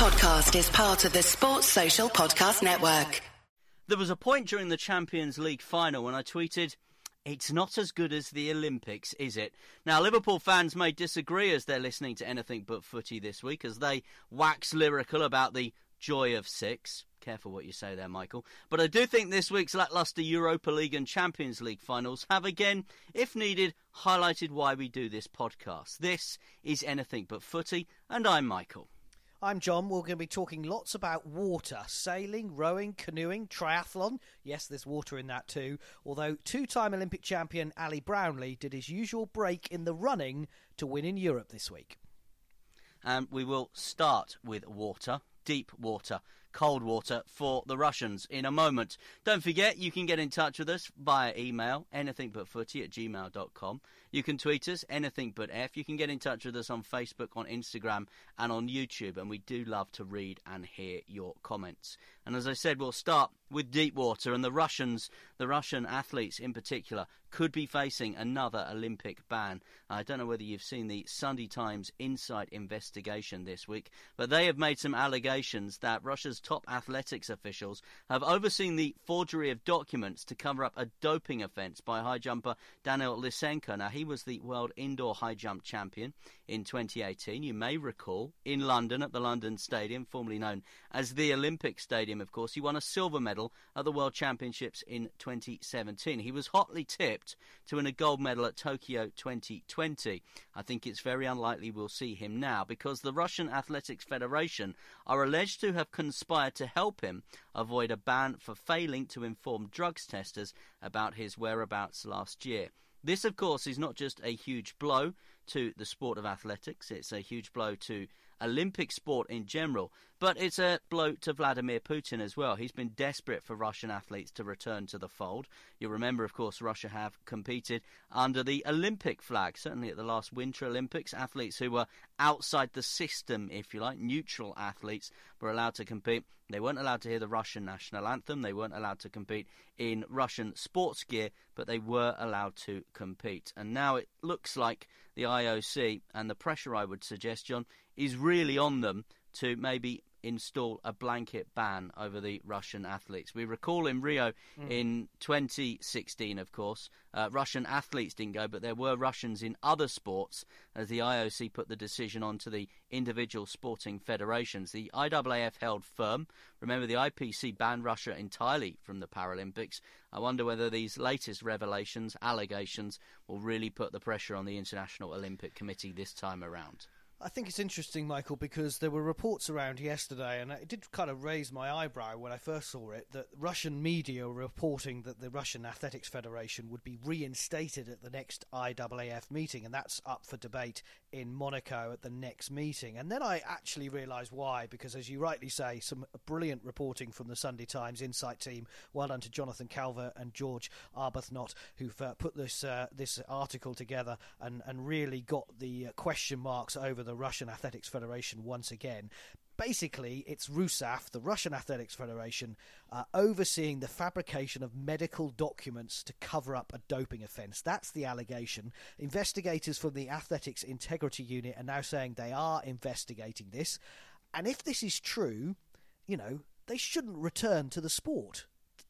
podcast is part of the Sports Social Podcast Network. There was a point during the Champions League final when I tweeted, "It's not as good as the Olympics, is it?" Now, Liverpool fans may disagree as they're listening to anything but footy this week as they wax lyrical about the joy of six. Careful what you say there, Michael. But I do think this week's lacklustre Europa League and Champions League finals have again, if needed, highlighted why we do this podcast. This is Anything But Footy, and I'm Michael. I'm John. We're going to be talking lots about water, sailing, rowing, canoeing, triathlon. Yes, there's water in that too. Although two-time Olympic champion Ali Brownlee did his usual break in the running to win in Europe this week. And we will start with water, deep water, cold water for the Russians in a moment. Don't forget, you can get in touch with us via email, anythingbutfooty@gmail.com. You can tweet us, anythingbutf. You can get in touch with us on Facebook, on Instagram and on YouTube. And we do love to read and hear your comments. And as I said, we'll start with deep water. And the Russians, the Russian athletes in particular, could be facing another Olympic ban. I don't know whether you've seen the Sunday Times Insight investigation this week, but they have made some allegations that Russia's top athletics officials have overseen the forgery of documents to cover up a doping offence by high jumper Danil Lysenko. Now, he was the world indoor high jump champion in 2018, you may recall, in London at the London Stadium, formerly known as the Olympic Stadium, of course. He won a silver medal at the World Championships in 2017. He was hotly tipped to win a gold medal at Tokyo 2020. I think it's very unlikely we'll see him now because the Russian Athletics Federation are alleged to have conspired to help him avoid a ban for failing to inform drugs testers about his whereabouts last year. This, of course, is not just a huge blow to the sport of athletics, it's a huge blow to Olympic sport in general, but it's a blow to Vladimir Putin as well. He's been desperate for Russian athletes to return to the fold. You'll remember, of course, Russia have competed under the Olympic flag, certainly at the last Winter Olympics. Athletes who were outside the system, if you like, neutral athletes, were allowed to compete. They weren't allowed to hear the Russian national anthem. They weren't allowed to compete in Russian sports gear, but they were allowed to compete. And now it looks like the IOC, and the pressure, I would suggest, John, is really on them to maybe install a blanket ban over the Russian athletes. We recall in Rio in 2016, of course, Russian athletes didn't go, but there were Russians in other sports as the IOC put the decision onto the individual sporting federations. The IAAF held firm. Remember, the IPC banned Russia entirely from the Paralympics. I wonder whether these latest revelations, allegations, will really put the pressure on the International Olympic Committee this time around. I think it's interesting, Michael, because there were reports around yesterday, and it did kind of raise my eyebrow when I first saw it, that Russian media were reporting that the Russian Athletics Federation would be reinstated at the next IAAF meeting, and that's up for debate in Monaco at the next meeting. And then I actually realised why, because as you rightly say, some brilliant reporting from the Sunday Times Insight team. Well done to Jonathan Calvert and George Arbuthnot, who've put this article together and really got the question marks over the Russian Athletics Federation once again. Basically, it's RUSAF, the Russian Athletics Federation, overseeing the fabrication of medical documents to cover up a doping offence. That's the allegation. Investigators from the Athletics Integrity Unit are now saying they are investigating this. And if this is true, you know, they shouldn't return to the sport.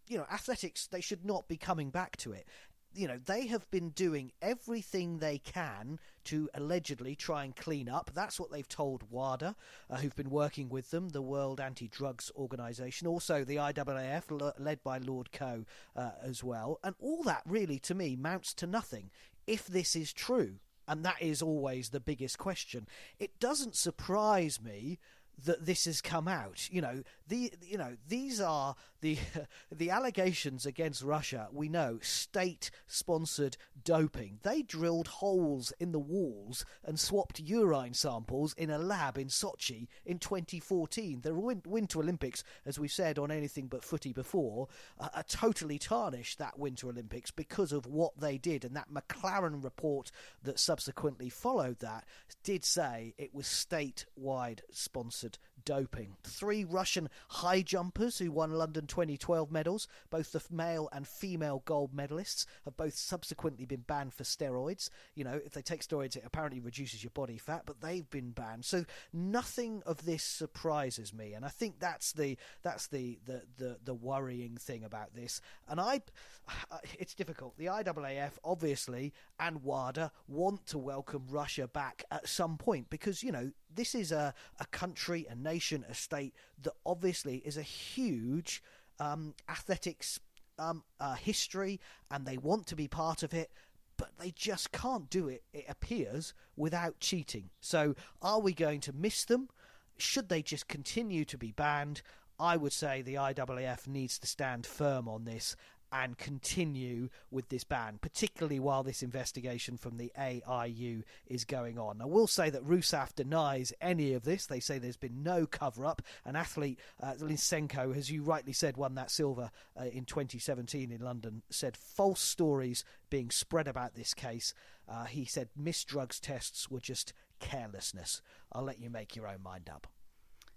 You know, athletics, they should not be coming back to it. You know, they have been doing everything they can to allegedly try and clean up. That's what they've told WADA, who've been working with them, the World Anti-Drugs Organisation, also the IAAF, led by Lord Coe as well. And all that really, to me, mounts to nothing if this is true. And that is always the biggest question. It doesn't surprise me that this has come out. You know, these are the allegations against Russia. We know state-sponsored doping. They drilled holes in the walls and swapped urine samples in a lab in Sochi in 2014. The Winter Olympics, as we've said on Anything But Footy before, are totally tarnished, that Winter Olympics, because of what they did. And that McLaren report that subsequently followed that did say it was state-wide sponsored doping. Three Russian high jumpers who won London 2012 medals, both the male and female gold medalists, have both subsequently been banned for steroids. You know, if they take steroids, it apparently reduces your body fat, but they've been banned. So nothing of this surprises me, and I think that's the worrying thing about this. And it's difficult. The IAAF, obviously, and WADA want to welcome Russia back at some point, because, you know, this is a country, a nation, a state that obviously is a huge athletics history, and they want to be part of it, but they just can't do it, it appears, without cheating. So are we going to miss them? Should they just continue to be banned? I would say the IAAF needs to stand firm on this and continue with this ban, particularly while this investigation from the AIU is going on. I will say that RUSAF denies any of this. They say there's been no cover-up. An athlete, Lysenko, as you rightly said, won that silver in 2017 in London, said false stories being spread about this case. He said misdrugs tests were just carelessness. I'll let you make your own mind up.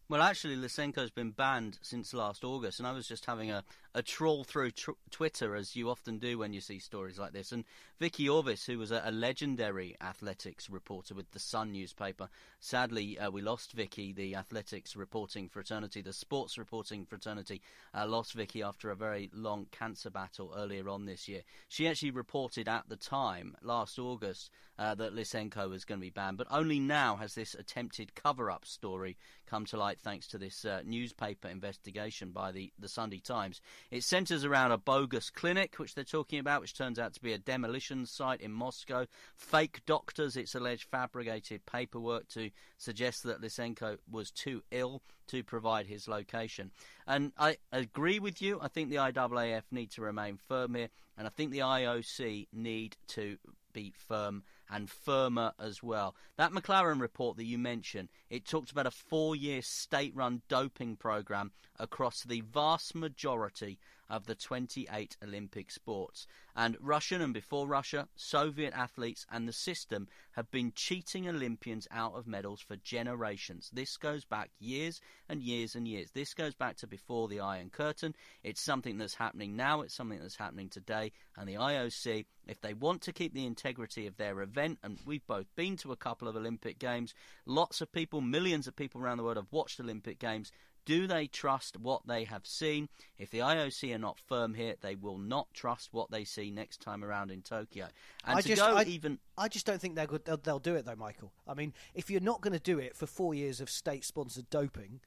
Well, actually, Lysenko's been banned since last August, and I was just having a troll through Twitter, as you often do when you see stories like this. And Vicky Orvis, who was a legendary athletics reporter with the Sun newspaper, sadly, we lost Vicky, the athletics reporting fraternity, the sports reporting fraternity, lost Vicky after a very long cancer battle earlier on this year. She actually reported at the time, last August, that Lysenko was going to be banned, but only now has this attempted cover-up story come to light, thanks to this newspaper investigation by the Sunday Times. It centres around a bogus clinic, which they're talking about, which turns out to be a demolition site in Moscow. Fake doctors, it's alleged, fabricated paperwork to suggest that Lysenko was too ill to provide his location. And I agree with you. I think the IAAF need to remain firm here, and I think the IOC need to be firm and firmer as well. That McLaren report that you mentioned, it talked about a 4-year state-run doping program across the vast majority of the 28 Olympic sports. And Russian, and before Russia, Soviet athletes and the system have been cheating Olympians out of medals for generations. This goes back years and years and years. This goes back to before the Iron Curtain. It's something that's happening now. It's something that's happening today. And the IOC, if they want to keep the integrity of their event, and we've both been to a couple of Olympic Games, lots of people, millions of people around the world have watched Olympic Games. Do they trust what they have seen? If the IOC are not firm here, they will not trust what they see next time around in Tokyo. And I just don't think they'll do it, though, Michael. I mean, if you're not going to do it for 4 years of state-sponsored doping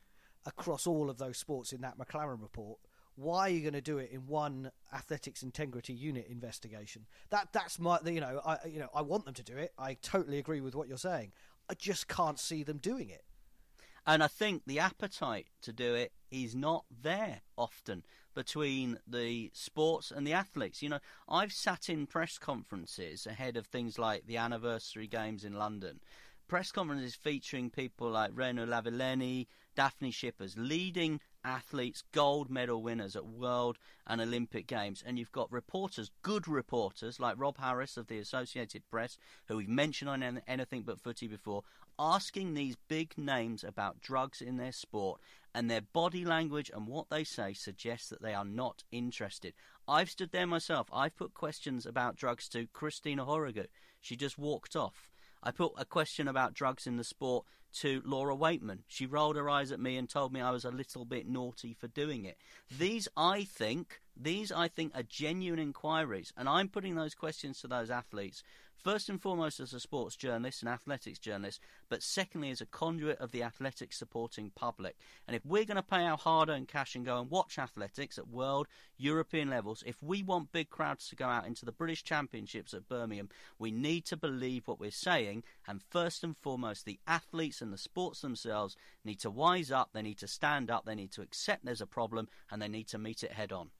across all of those sports in that McLaren report, why are you going to do it in one athletics integrity unit investigation? That's my, I want them to do it. I totally agree with what you're saying. I just can't see them doing it. And I think the appetite to do it is not there often between the sports and the athletes. You know, I've sat in press conferences ahead of things like the anniversary games in London. Press conferences featuring people like Renaud Lavillenie, Daphne Schippers, leading athletes, gold medal winners at World and Olympic Games. And you've got reporters, good reporters, like Rob Harris of the Associated Press, who we've mentioned on Anything But Footy before, asking these big names about drugs in their sport, and their body language and what they say suggests that they are not interested. I've stood there myself. I've put questions about drugs to Christina Horigou. She just walked off. I put a question about drugs in the sport to Laura Waitman. She rolled her eyes at me and told me I was a little bit naughty for doing it. These, I think, are genuine inquiries, and I'm putting those questions to those athletes, first and foremost as a sports journalist and athletics journalist, but secondly as a conduit of the athletics supporting public. And if we're going to pay our hard-earned cash and go and watch athletics at world, European levels, if we want big crowds to go out into the British Championships at Birmingham, we need to believe what we're saying, and first and foremost, the athletes and the sports themselves need to wise up, they need to stand up, they need to accept there's a problem, and they need to meet it head on.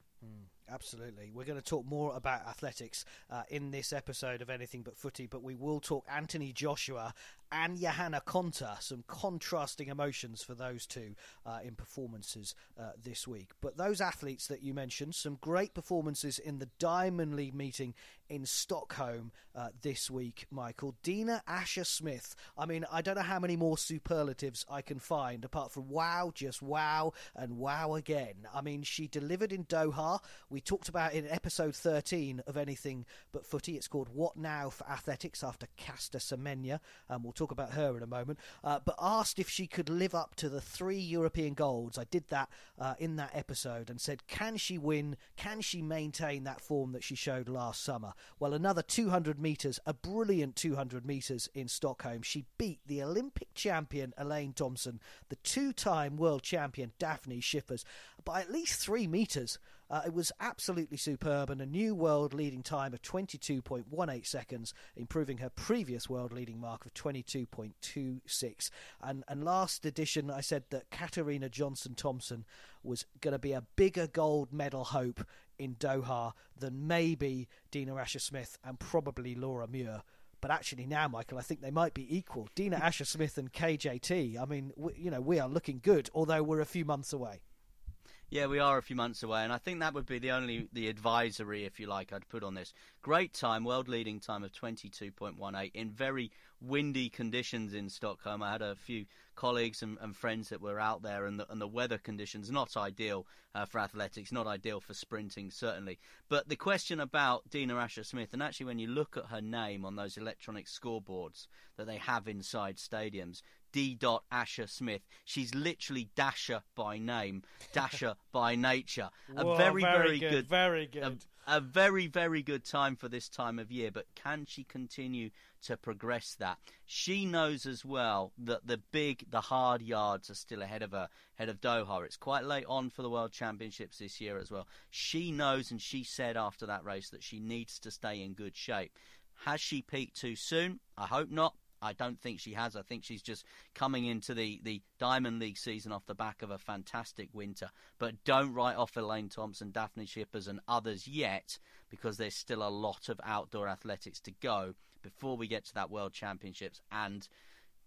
Absolutely. We're going to talk more about athletics in this episode of Anything But Footy, but we will talk Anthony Joshua and Johanna Konta, some contrasting emotions for those two in performances this week. But those athletes that you mentioned, some great performances in the Diamond League meeting in Stockholm this week, Michael. Dina Asher-Smith. I mean, I don't know how many more superlatives I can find, apart from wow, just wow, and wow again. I mean, she delivered in Doha. We talked about it in episode 13 of Anything But Footy. It's called What Now for Athletics after Caster Semenya. We'll talk about her in a moment. But asked if she could live up to the 3 European golds. I did that in that episode and said, can she win? Can she maintain that form that she showed last summer? Well, another 200 metres, a brilliant 200 metres in Stockholm. She beat the Olympic champion Elaine Thompson, the 2-time world champion Daphne Schippers, by at least 3 metres. It was absolutely superb and a new world-leading time of 22.18 seconds, improving her previous world-leading mark of 22.26. And last edition, I said that Katarina Johnson-Thompson was going to be a bigger gold medal hope in Doha than maybe Dina Asher-Smith and probably Laura Muir. But actually now, Michael, I think they might be equal. Dina Asher-Smith and KJT, I mean, we are looking good, although we're a few months away. Yeah, we are a few months away, and I think that would be the advisory, if you like, I'd put on this. Great time, world-leading time of 22.18 in very windy conditions in Stockholm. I had a few colleagues and friends that were out there, and the weather conditions, not ideal for athletics, not ideal for sprinting, certainly. But the question about Dina Asher-Smith, and actually when you look at her name on those electronic scoreboards that they have inside stadiums, D.Asher-Smith. She's literally Dasher by name, Dasher by nature. Whoa, very, very good. A very, very good time for this time of year, but can she continue to progress that? She knows as well that the hard yards are still ahead of Doha. It's quite late on for the World Championships this year as well. She knows, and she said after that race that she needs to stay in good shape. Has she peaked too soon? I hope not. I don't think she has. I think she's just coming into the Diamond League season off the back of a fantastic winter. But don't write off Elaine Thompson, Daphne Schippers and others yet, because there's still a lot of outdoor athletics to go before we get to that World Championships and,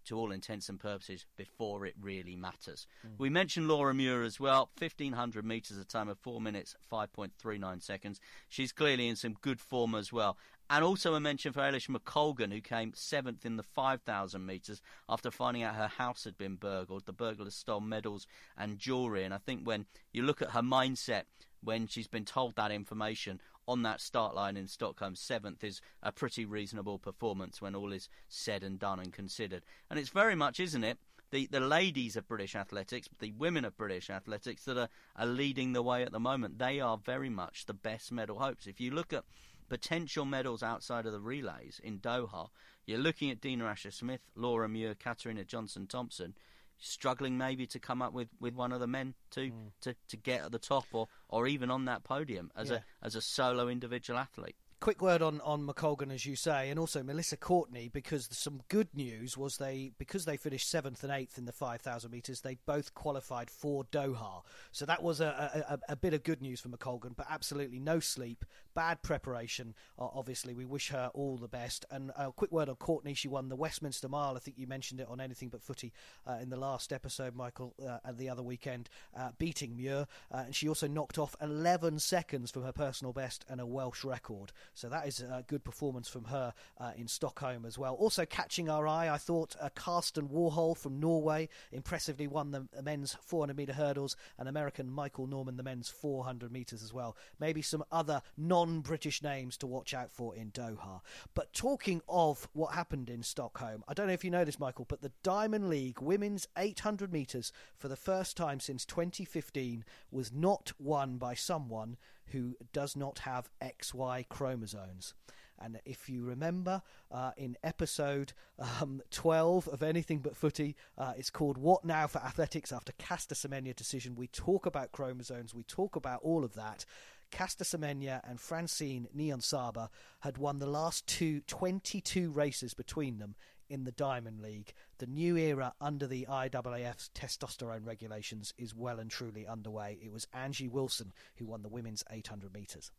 to all intents and purposes, before it really matters. Mm. We mentioned Laura Muir as well, 1,500 metres, a time of 4 minutes, 5.39 seconds. She's clearly in some good form as well. And also a mention for Elish McColgan, who came 7th in the 5,000 metres after finding out her house had been burgled. The burglars stole medals and jewellery. And I think when you look at her mindset, when she's been told that information on that start line in Stockholm, 7th is a pretty reasonable performance when all is said and done and considered. And it's very much, isn't it, the ladies of British athletics, the women of British athletics that are leading the way at the moment. They are very much the best medal hopes. If you look at potential medals outside of the relays in Doha, you're looking at Dina Asher-Smith, Laura Muir, Katarina Johnson-Thompson, struggling maybe to come up with one of the men to get at the top or even on that podium as a solo individual athlete. Quick word on McColgan, as you say, and also Melissa Courtney, because some good news was because they finished 7th and 8th in the 5,000 metres, they both qualified for Doha. So that was a bit of good news for McColgan, but absolutely no sleep, bad preparation. Obviously, we wish her all the best. And a quick word on Courtney, she won the Westminster Mile. I think you mentioned it on Anything But Footy in the last episode, Michael, the other weekend, beating Muir. And she also knocked off 11 seconds from her personal best and a Welsh record. So that is a good performance from her in Stockholm as well. Also catching our eye, I thought, Carsten Warhol from Norway impressively won the men's 400-metre hurdles, and American Michael Norman the men's 400 metres as well. Maybe some other non-British names to watch out for in Doha. But talking of what happened in Stockholm, I don't know if you know this, Michael, but the Diamond League women's 800 metres for the first time since 2015 was not won by someone who does not have XY chromosomes. And if you remember, in episode 12 of Anything But Footy, it's called What Now for Athletics after Caster Semenya decision. We talk about chromosomes, we talk about all of that. Caster Semenya and Francine Neon Saba had won the last 22 races between them in the Diamond League, the new era under the IAAF's testosterone regulations is well and truly underway. It was Angie Wilson who won the women's 800 metres.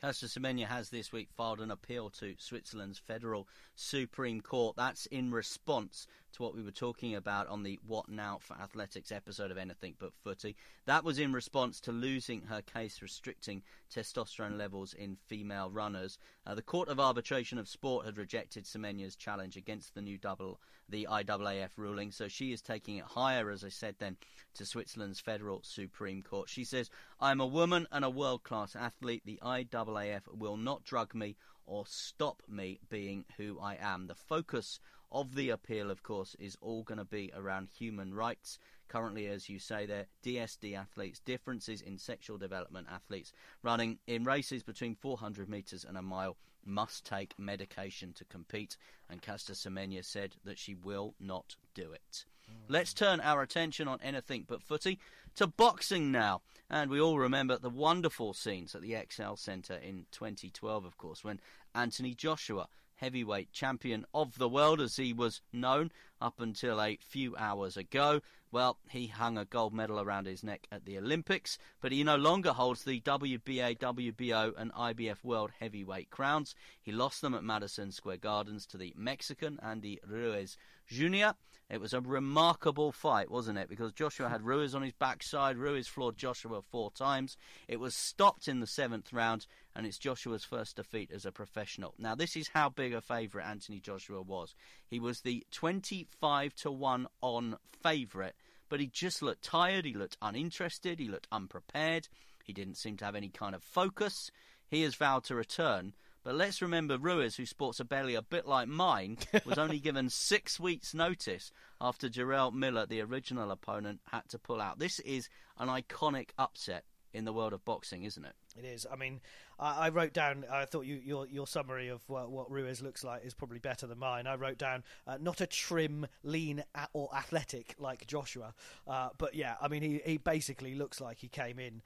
Caster Semenya has this week filed an appeal to Switzerland's Federal Supreme Court. That's in response to what we were talking about on the What Now for Athletics episode of Anything But Footy. That was in response to losing her case restricting testosterone levels in female runners. The Court of Arbitration of Sport had rejected Semenya's challenge against the IAAF ruling, so she is taking it higher, as I said then, to Switzerland's Federal Supreme Court. She says, "I'm a woman and a world-class athlete. The IAAF will not drug me or stop me being who I am." The focus of the appeal, of course, is all going to be around human rights. Currently, as you say there, DSD athletes, differences in sexual development athletes running in races between 400 metres and a mile must take medication to compete. And Caster Semenya said that she will not do it. Let's turn our attention on Anything But Footy to boxing now. And we all remember the wonderful scenes at the XL Centre in 2012, of course, when Anthony Joshua, heavyweight champion of the world as he was known up until a few hours ago, well, he hung a gold medal around his neck at the Olympics, but he no longer holds the WBA, WBO and IBF world heavyweight crowns. He lost them at Madison Square Gardens to the Mexican Andy Ruiz Junior. It was a remarkable fight, wasn't it? Because Joshua had Ruiz on his backside. Ruiz floored Joshua 4 times. It was stopped in the 7th round, and it's Joshua's first defeat as a professional. Now, this is how big a favourite Anthony Joshua was. He was the 25-1 on favourite, but he just looked tired, he looked uninterested, he looked unprepared, he didn't seem to have any kind of focus. He has vowed to return. But let's remember Ruiz, who sports a belly a bit like mine, was only given 6 weeks' notice after Jarrell Miller, the original opponent, had to pull out. This is an iconic upset in the world of boxing, isn't it? It is. I mean, I wrote down, I thought your summary of what Ruiz looks like is probably better than mine. I wrote down, not a trim, lean or athletic like Joshua. But yeah, I mean, he basically looks like he came in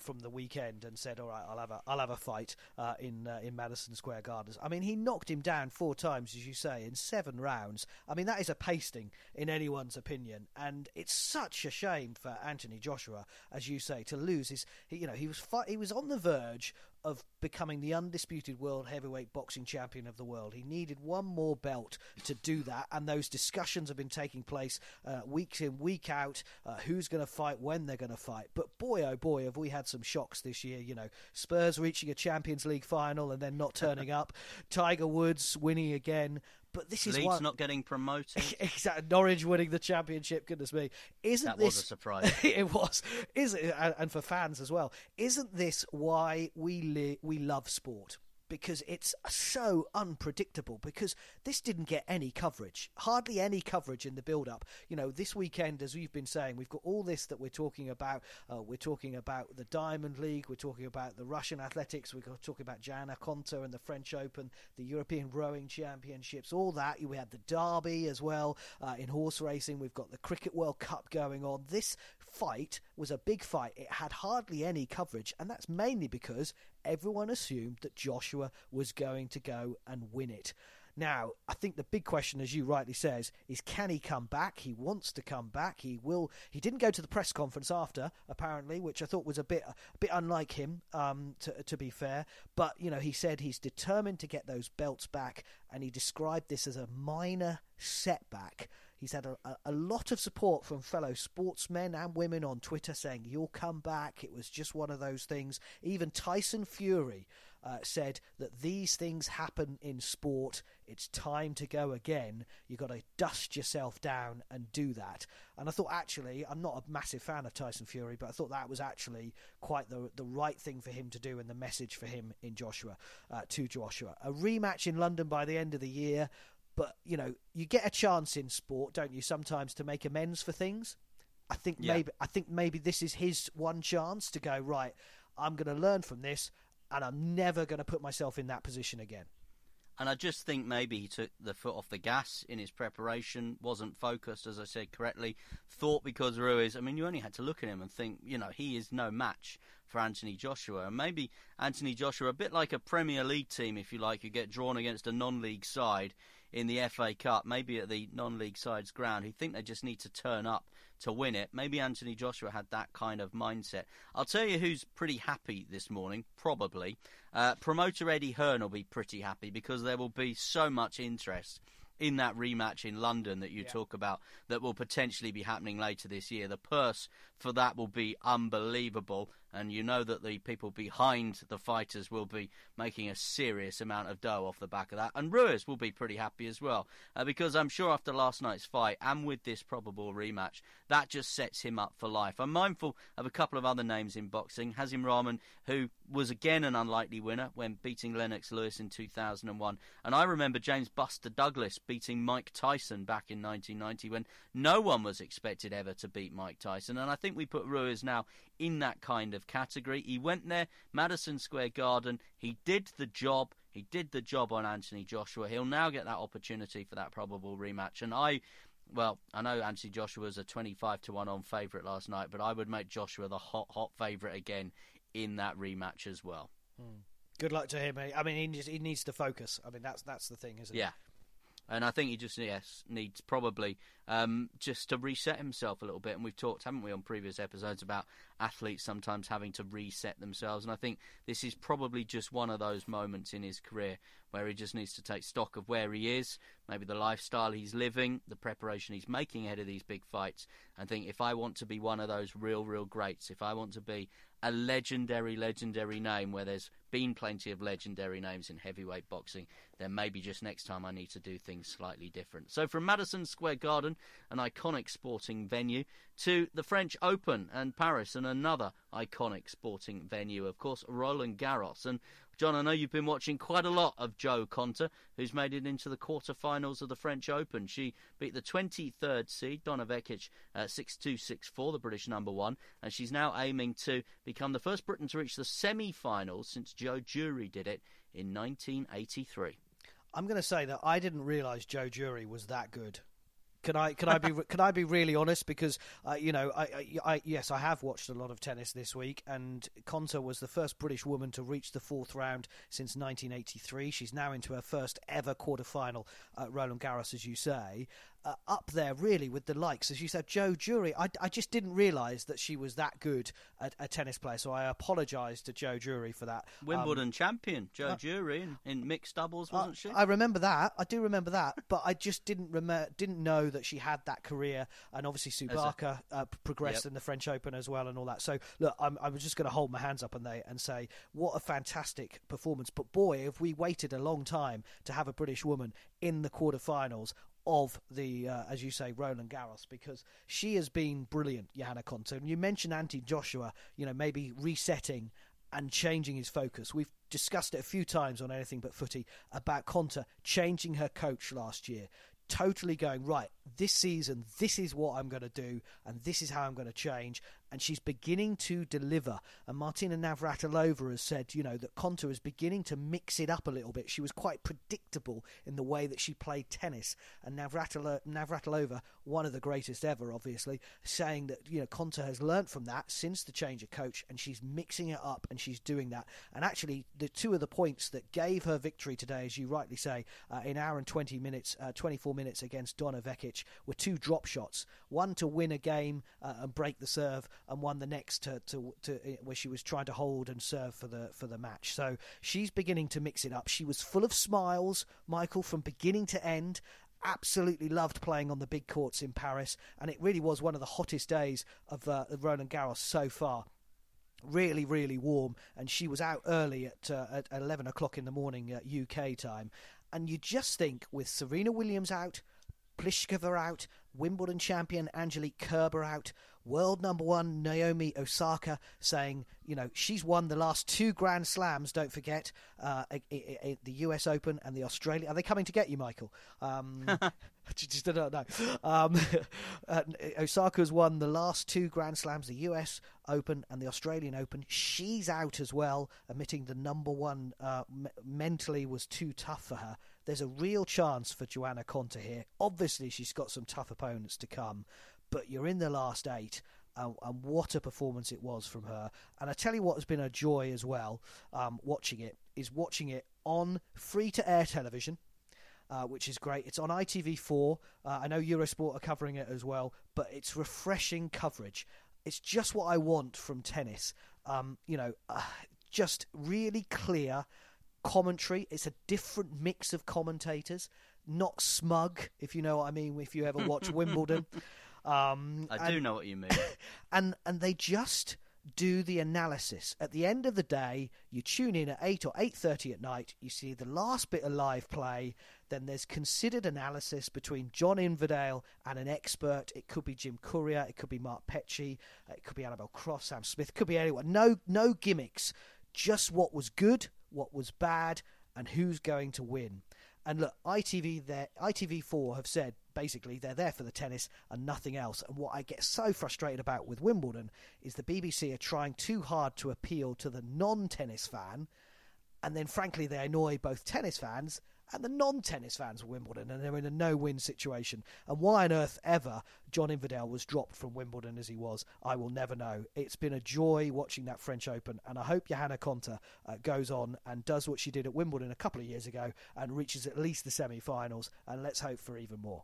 from the weekend and said, all right, I'll have a fight in Madison Square Gardens. I mean, he knocked him down 4 times, as you say, in 7 rounds. I mean, that is a pasting in anyone's opinion. And it's such a shame for Anthony Joshua, as you say, to lose his, he was on the verge of becoming the undisputed world heavyweight boxing champion of the world. He needed one more belt to do that, and those discussions have been taking place week in, week out, who's going to fight, when they're going to fight. But boy, oh boy, have we had some shocks this year. You know, Spurs reaching a Champions League final and then not turning up. Tiger Woods winning again. But this is Leeds one... not getting promoted. Exactly. Norwich winning the championship, goodness me. That was a surprise. It was. And for fans as well. Isn't this why we love sport? Because it's so unpredictable, because this didn't get any coverage, hardly any coverage in the build-up. You know, this weekend, as we've been saying, we've got all this that we're talking about. We're talking about the Diamond League, we're talking about the Russian athletics, we're talking about Jana Konta and the French Open, the European Rowing Championships, all that. We had the Derby as well in horse racing. We've got the Cricket World Cup going on. This fight was a big fight. It had hardly any coverage, and that's mainly because everyone assumed that Joshua was going to go and win it. Now, I think the big question, as you rightly says, is can he come back? He wants to come back. He will. He didn't go to the press conference after, apparently, which I thought was a bit unlike him, to be fair. But, you know, he said he's determined to get those belts back, and he described this as a minor setback. He's had a lot of support from fellow sportsmen and women on Twitter saying, you'll come back. It was just one of those things. Even Tyson Fury said that these things happen in sport. It's time to go again. You've got to dust yourself down and do that. And I thought, actually, I'm not a massive fan of Tyson Fury, but I thought that was actually quite the right thing for him to do, and the message for him in to Joshua. A rematch in London by the end of the year. But, you know, you get a chance in sport, don't you, sometimes to make amends for things? I think maybe this is his one chance to go, right, I'm going to learn from this, and I'm never going to put myself in that position again. And I just think maybe he took the foot off the gas in his preparation, wasn't focused, as I said correctly, thought because Ruiz, I mean, you only had to look at him and think, you know, he is no match for Anthony Joshua. And maybe Anthony Joshua, a bit like a Premier League team, if you like, you get drawn against a non-league side, in the FA Cup, maybe at the non-league side's ground, who think they just need to turn up to win it. Maybe Anthony Joshua had that kind of mindset. I'll tell you who's pretty happy this morning, probably. Promoter Eddie Hearn will be pretty happy because there will be so much interest in that rematch in London that you talk about that will potentially be happening later this year. The purse for that will be unbelievable, and you know that the people behind the fighters will be making a serious amount of dough off the back of that. And Ruiz will be pretty happy as well, because I'm sure after last night's fight and with this probable rematch, that just sets him up for life. I'm mindful of a couple of other names in boxing. Hasim Rahman, who was again an unlikely winner when beating Lennox Lewis in 2001. And I remember James Buster Douglas beating Mike Tyson back in 1990 when no one was expected ever to beat Mike Tyson. And I think we put Ruiz now in that kind of category. He went there, Madison Square Garden. He did the job. He did the job on Anthony Joshua. He'll now get that opportunity for that probable rematch. And I know Anthony Joshua was a 25-1 on favourite last night, but I would make Joshua the hot, hot favourite again in that rematch as well. Good luck to him, mate. I mean, he needs to focus. I mean, that's the thing, isn't it? Yeah. And I think he just needs probably just to reset himself a little bit. And we've talked, haven't we, on previous episodes about athletes sometimes having to reset themselves. And I think this is probably just one of those moments in his career where he just needs to take stock of where he is, maybe the lifestyle he's living, the preparation he's making ahead of these big fights, and think, if I want to be one of those real, real greats, if I want to be a legendary, legendary name where there's been plenty of legendary names in heavyweight boxing, then maybe just next time I need to do things slightly different. So from Madison Square Garden, an iconic sporting venue, to the French Open and Paris, and another iconic sporting venue, of course, Roland Garros. And John, I know you've been watching quite a lot of Jo Konta, who's made it into the quarterfinals of the French Open. She beat the 23rd seed, Donna Vekic, 6-2, 6-4, the British number one, and she's now aiming to become the first Briton to reach the semi-finals since Jo Durie did it in 1983. I'm going to say that I didn't realise Jo Durie was that good. Can I be really honest? Because I have watched a lot of tennis this week, and Konta was the first British woman to reach the fourth round since 1983. She's now into her first ever quarterfinal at Roland Garros, as you say, up there really with the likes, as you said, Jo Durie. I just didn't realise that she was that good at a tennis player, so I apologise to Jo Durie for that. Wimbledon champion Jo Durie in mixed doubles, wasn't she? I remember that. I do remember that, but I just didn't know that she had that career, and obviously Sue Barker progressed in the French Open as well and all that. So look, I was just going to hold my hands up and say what a fantastic performance, but boy, have we waited a long time to have a British woman in the quarterfinals of the, as you say, Roland Garros, because she has been brilliant, Johanna Konta. And you mentioned Anthony Joshua, maybe resetting and changing his focus. We've discussed it a few times on Anything But Footy about Konta changing her coach last year, totally going, right, this season, this is what I'm going to do and this is how I'm going to change. And she's beginning to deliver. And Martina Navratilova has said, that Konta is beginning to mix it up a little bit. She was quite predictable in the way that she played tennis. And Navratilova, one of the greatest ever, obviously, saying that, Konta has learnt from that since the change of coach, and she's mixing it up and she's doing that. And actually, the two of the points that gave her victory today, as you rightly say, in hour and 24 minutes against Donna Vekic, were two drop shots. One to win a game and break the serve, and won the next to where she was trying to hold and serve for the match. So she's beginning to mix it up. She was full of smiles, Michael, from beginning to end. Absolutely loved playing on the big courts in Paris, and it really was one of the hottest days of Roland Garros so far. Really, really warm, and she was out early at 11 o'clock in the morning UK time. And you just think, with Serena Williams out, Pliskova out, Wimbledon champion Angelique Kerber out, world number one Naomi Osaka saying, she's won the last two Grand Slams, don't forget, the US Open and the Australian. Are they coming to get you, Michael? Just don't know. Osaka's won the last two Grand Slams, the US Open and the Australian Open. She's out as well, admitting the number one mentally was too tough for her. There's a real chance for Johanna Konta here. Obviously, she's got some tough opponents to come, but you're in the last eight, and what a performance it was from her. And I tell you what has been a joy as well, watching it, is watching it on free-to-air television, which is great. It's on ITV4. I know Eurosport are covering it as well, but it's refreshing coverage. It's just what I want from tennis. Just really clear commentary. It's a different mix of commentators, not smug, if you know what I mean, if you ever watch Wimbledon. I do know what you mean. And they just do the analysis. At the end of the day, you tune in at 8 or 8:30 at night, you see the last bit of live play, then there's considered analysis between John Inverdale and an expert. It could be Jim Courier, it could be Mark Petchy, it could be Annabel Cross, Sam Smith, it could be anyone. No gimmicks, just what was good, what was bad, and who's going to win. And look, ITV4 have said, basically, they're there for the tennis and nothing else. And what I get so frustrated about with Wimbledon is the BBC are trying too hard to appeal to the non-tennis fan. And then, frankly, they annoy both tennis fans and the non-tennis fans of Wimbledon. And they're in a no-win situation. And why on earth ever John Inverdale was dropped from Wimbledon as he was, I will never know. It's been a joy watching that French Open. And I hope Johanna Konta goes on and does what she did at Wimbledon a couple of years ago and reaches at least the semi-finals. And let's hope for even more.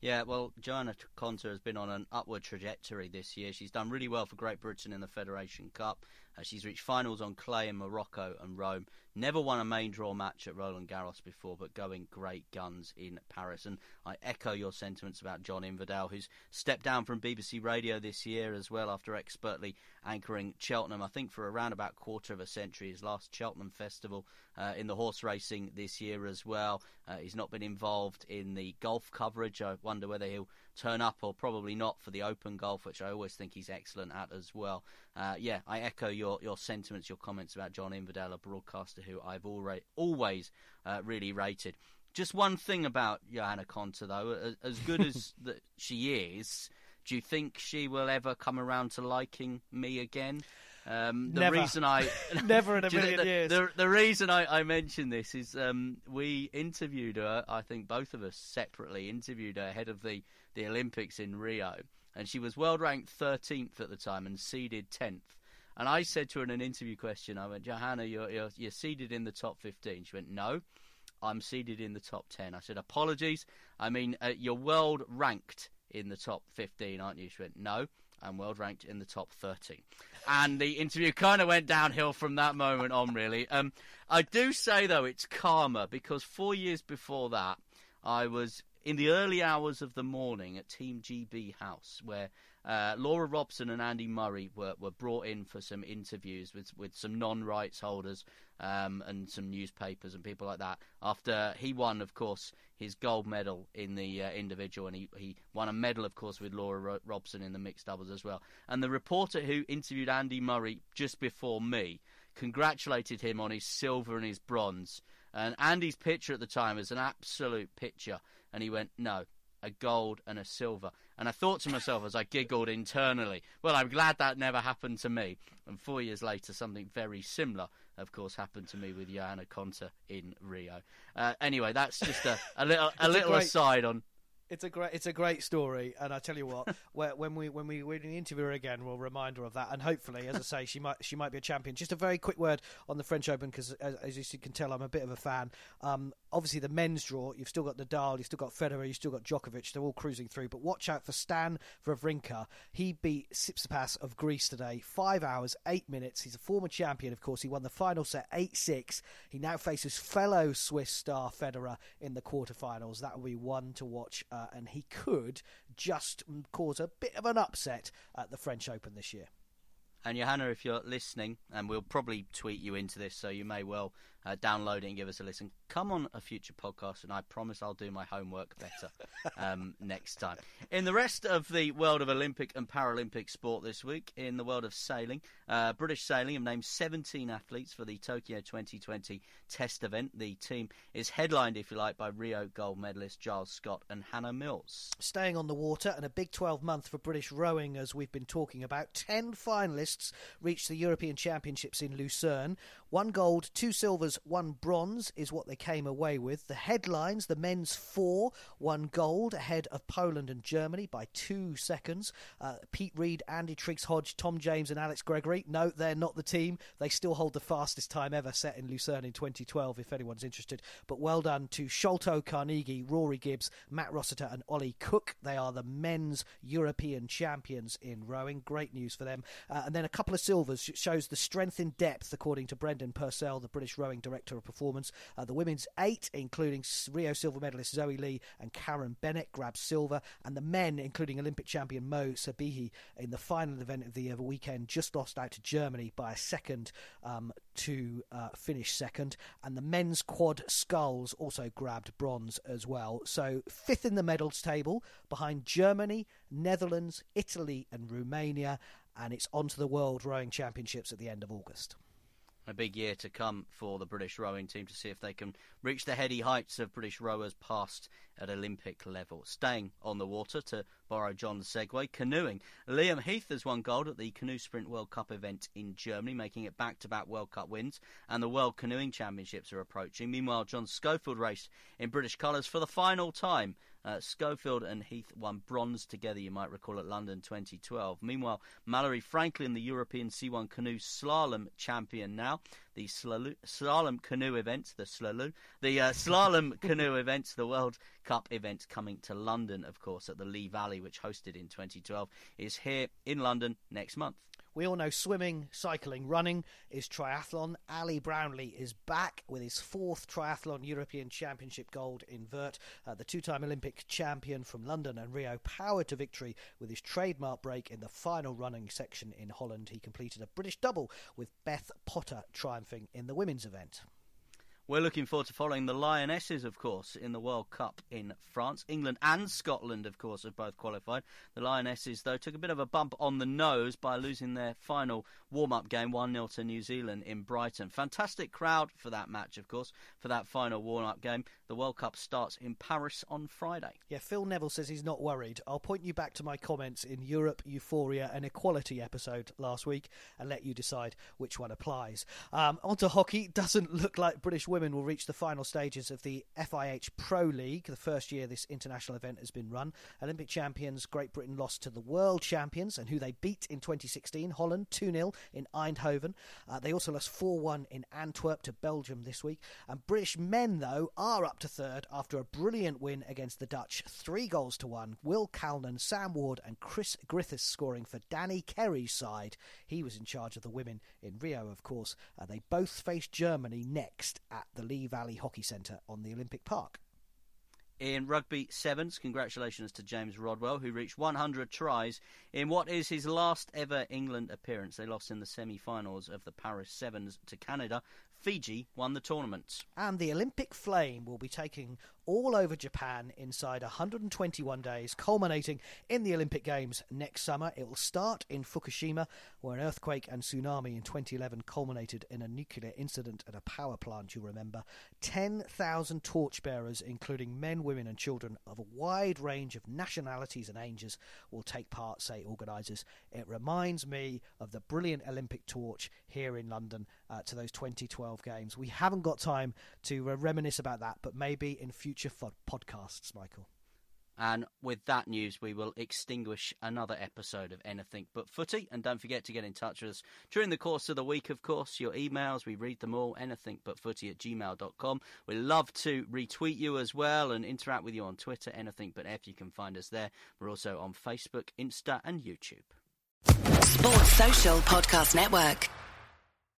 Yeah, well, Johanna Konta has been on an upward trajectory this year. She's done really well for Great Britain in the Federation Cup. She's reached finals on clay in Morocco and Rome. Never won a main draw match at Roland Garros before, but going great guns in Paris. And I echo your sentiments about John Inverdale, who's stepped down from BBC Radio this year as well after expertly anchoring Cheltenham, I think for around about quarter of a century, his last Cheltenham Festival in the horse racing this year as well. He's not been involved in the golf coverage. I wonder whether he'll turn up or probably not for the Open Golf, which I always think he's excellent at as well. Yeah, I echo your sentiments, your comments about John Inverdale, a broadcaster who I've always really rated. Just one thing about Johanna Konta, though. As good as she is, do you think she will ever come around to liking me again? Never. Reason I never in a million years. The reason I mention this is we interviewed her, I think both of us separately interviewed her ahead of the Olympics in Rio, and she was world ranked 13th at the time and seeded 10th. And I said to her in an interview question, I went, Johanna, you're seeded in the top 15. She went, no, I'm seeded in the top 10. I said, apologies. I mean, you're world ranked in the top 15, aren't you? She went, no, I'm world ranked in the top 13. And the interview kind of went downhill from that moment on, really. I do say, though, it's karma, because 4 years before that, I was in the early hours of the morning at Team GB House, where Laura Robson and Andy Murray were brought in for some interviews with some non-rights holders and some newspapers and people like that. After he won, of course, his gold medal in the individual, and he won a medal, of course, with Laura Robson in the mixed doubles as well. And the reporter who interviewed Andy Murray just before me congratulated him on his silver and his bronze. And Andy's picture at the time was an absolute picture. And he went, no, a gold and a silver. And I thought to myself as I giggled internally, well, I'm glad that never happened to me. And 4 years later, something very similar, of course, happened to me with Johanna Konta in Rio. Anyway, that's just a little aside on... It's a great story, and I tell you what, when we interview her again, we'll remind her of that, and hopefully, as I say, she might be a champion. Just a very quick word on the French Open, because as you can tell, I'm a bit of a fan. Obviously, the men's draw, you've still got Nadal, you've still got Federer, you've still got Djokovic. They're all cruising through, but watch out for Stan Wawrinka. He beat Tsitsipas of Greece today, 5 hours, 8 minutes. He's a former champion, of course. He won the final set 8-6. He now faces fellow Swiss star Federer in the quarterfinals. That will be one to watch. And he could just cause a bit of an upset at the French Open this year. And Johanna, if you're listening, and we'll probably tweet you into this, so you may well download it and give us a listen. Come on a future podcast, and I promise I'll do my homework better next time. In the rest of the world of Olympic and Paralympic sport this week, in the world of sailing, British Sailing have named 17 athletes for the Tokyo 2020 test event. The team is headlined, if you like, by Rio gold medalist Giles Scott and Hannah Mills. Staying on the water, and a big 12 month for British rowing, as we've been talking about. 10 finalists reached the European Championships in Lucerne. 1 gold, 2 silvers, Schippers won bronze is what they came away with. The headlines, the men's four won gold ahead of Poland and Germany by 2 seconds. Pete Reid, Andy Triggs-Hodge, Tom James and Alex Gregory. No, they're not the team. They still hold the fastest time ever set in Lucerne in 2012, if anyone's interested. But well done to Sholto Carnegie, Rory Gibbs, Matt Rossiter and Ollie Cook. They are the men's European champions in rowing. Great news for them. And then a couple of silvers shows the strength in depth, according to Brendan Purcell, the British Rowing Director of Performance. The women's eight, including Rio silver medalist Zoe Lee and Karen Bennett, grabbed silver. And the men, including Olympic champion Mo Sabihi, in the final event of the weekend, just lost out to Germany by a second to finish second. And the men's quad sculls also grabbed bronze as well. So fifth in the medals table, behind Germany, Netherlands, Italy and Romania. And it's on to the World Rowing Championships at the end of August. A big year to come for the British rowing team to see if they can reach the heady heights of British rowers past at Olympic level. Staying on the water, to borrow John's segue, canoeing. Liam Heath has won gold at the Canoe Sprint World Cup event in Germany, making it back-to-back World Cup wins, and the World Canoeing Championships are approaching. Meanwhile, John Schofield raced in British colours for the final time. Schofield and Heath won bronze together, you might recall, at London 2012. Meanwhile, Mallory Franklin, the European C1 Canoe Slalom champion now. The Slalom Canoe event, Slalom Canoe event, the World Cup event coming to London, of course, at the Lee Valley, which hosted in 2012, is here in London next month. We all know swimming, cycling, running is triathlon. Ali Brownlee is back with his fourth triathlon European Championship gold in vert. The two-time Olympic champion from London and Rio powered to victory with his trademark break in the final running section in Holland. He completed a British double with Beth Potter triumphing in the women's event. We're looking forward to following the Lionesses, of course, in the World Cup in France. England and Scotland, of course, have both qualified. The Lionesses, though, took a bit of a bump on the nose by losing their final warm-up game 1-0 to New Zealand in Brighton. Fantastic crowd for that match, of course, for that final warm-up game. The World Cup starts in Paris on Friday. Yeah, Phil Neville says he's not worried. I'll point you back to my comments in Europe, Euphoria and Equality episode last week and let you decide which one applies. On to hockey. Doesn't look like British women will reach the final stages of the FIH Pro League, the first year this international event has been run. Olympic champions Great Britain lost to the world champions, and who they beat in 2016, Holland, 2-0 in Eindhoven. They also lost 4-1 in Antwerp to Belgium this week. And British men, though, are up to third after a brilliant win against the Dutch, 3-1. Will Calnan, Sam Ward and Chris Griffiths scoring for Danny Kerry's side. He was in charge of the women in Rio, of course. They both face Germany next at the Lee Valley Hockey Centre on the Olympic Park. In rugby sevens, congratulations to James Rodwell, who reached 100 tries in what is his last ever England appearance. They lost in the semi-finals of the Paris Sevens to Canada. Fiji won the tournament. And the Olympic flame will be taking all over Japan inside 121 days, culminating in the Olympic Games next summer. It will start in Fukushima, where an earthquake and tsunami in 2011 culminated in a nuclear incident at a power plant, you'll remember. 10,000 torchbearers, including men, women and children of a wide range of nationalities and ages, will take part, say organisers. It reminds me of the brilliant Olympic torch here in London to those 2012 games. We haven't got time to reminisce about that, but maybe in future podcasts, Michael. And with that news, we will extinguish another episode of Anything But Footy. And don't forget to get in touch with us during the course of the week, of course. Your emails, we read them all, anythingbutfooty@gmail.com. We love to retweet you as well and interact with you on Twitter, anythingbutf. You can find us there. We're also on Facebook, Insta and YouTube. Sports Social Podcast Network.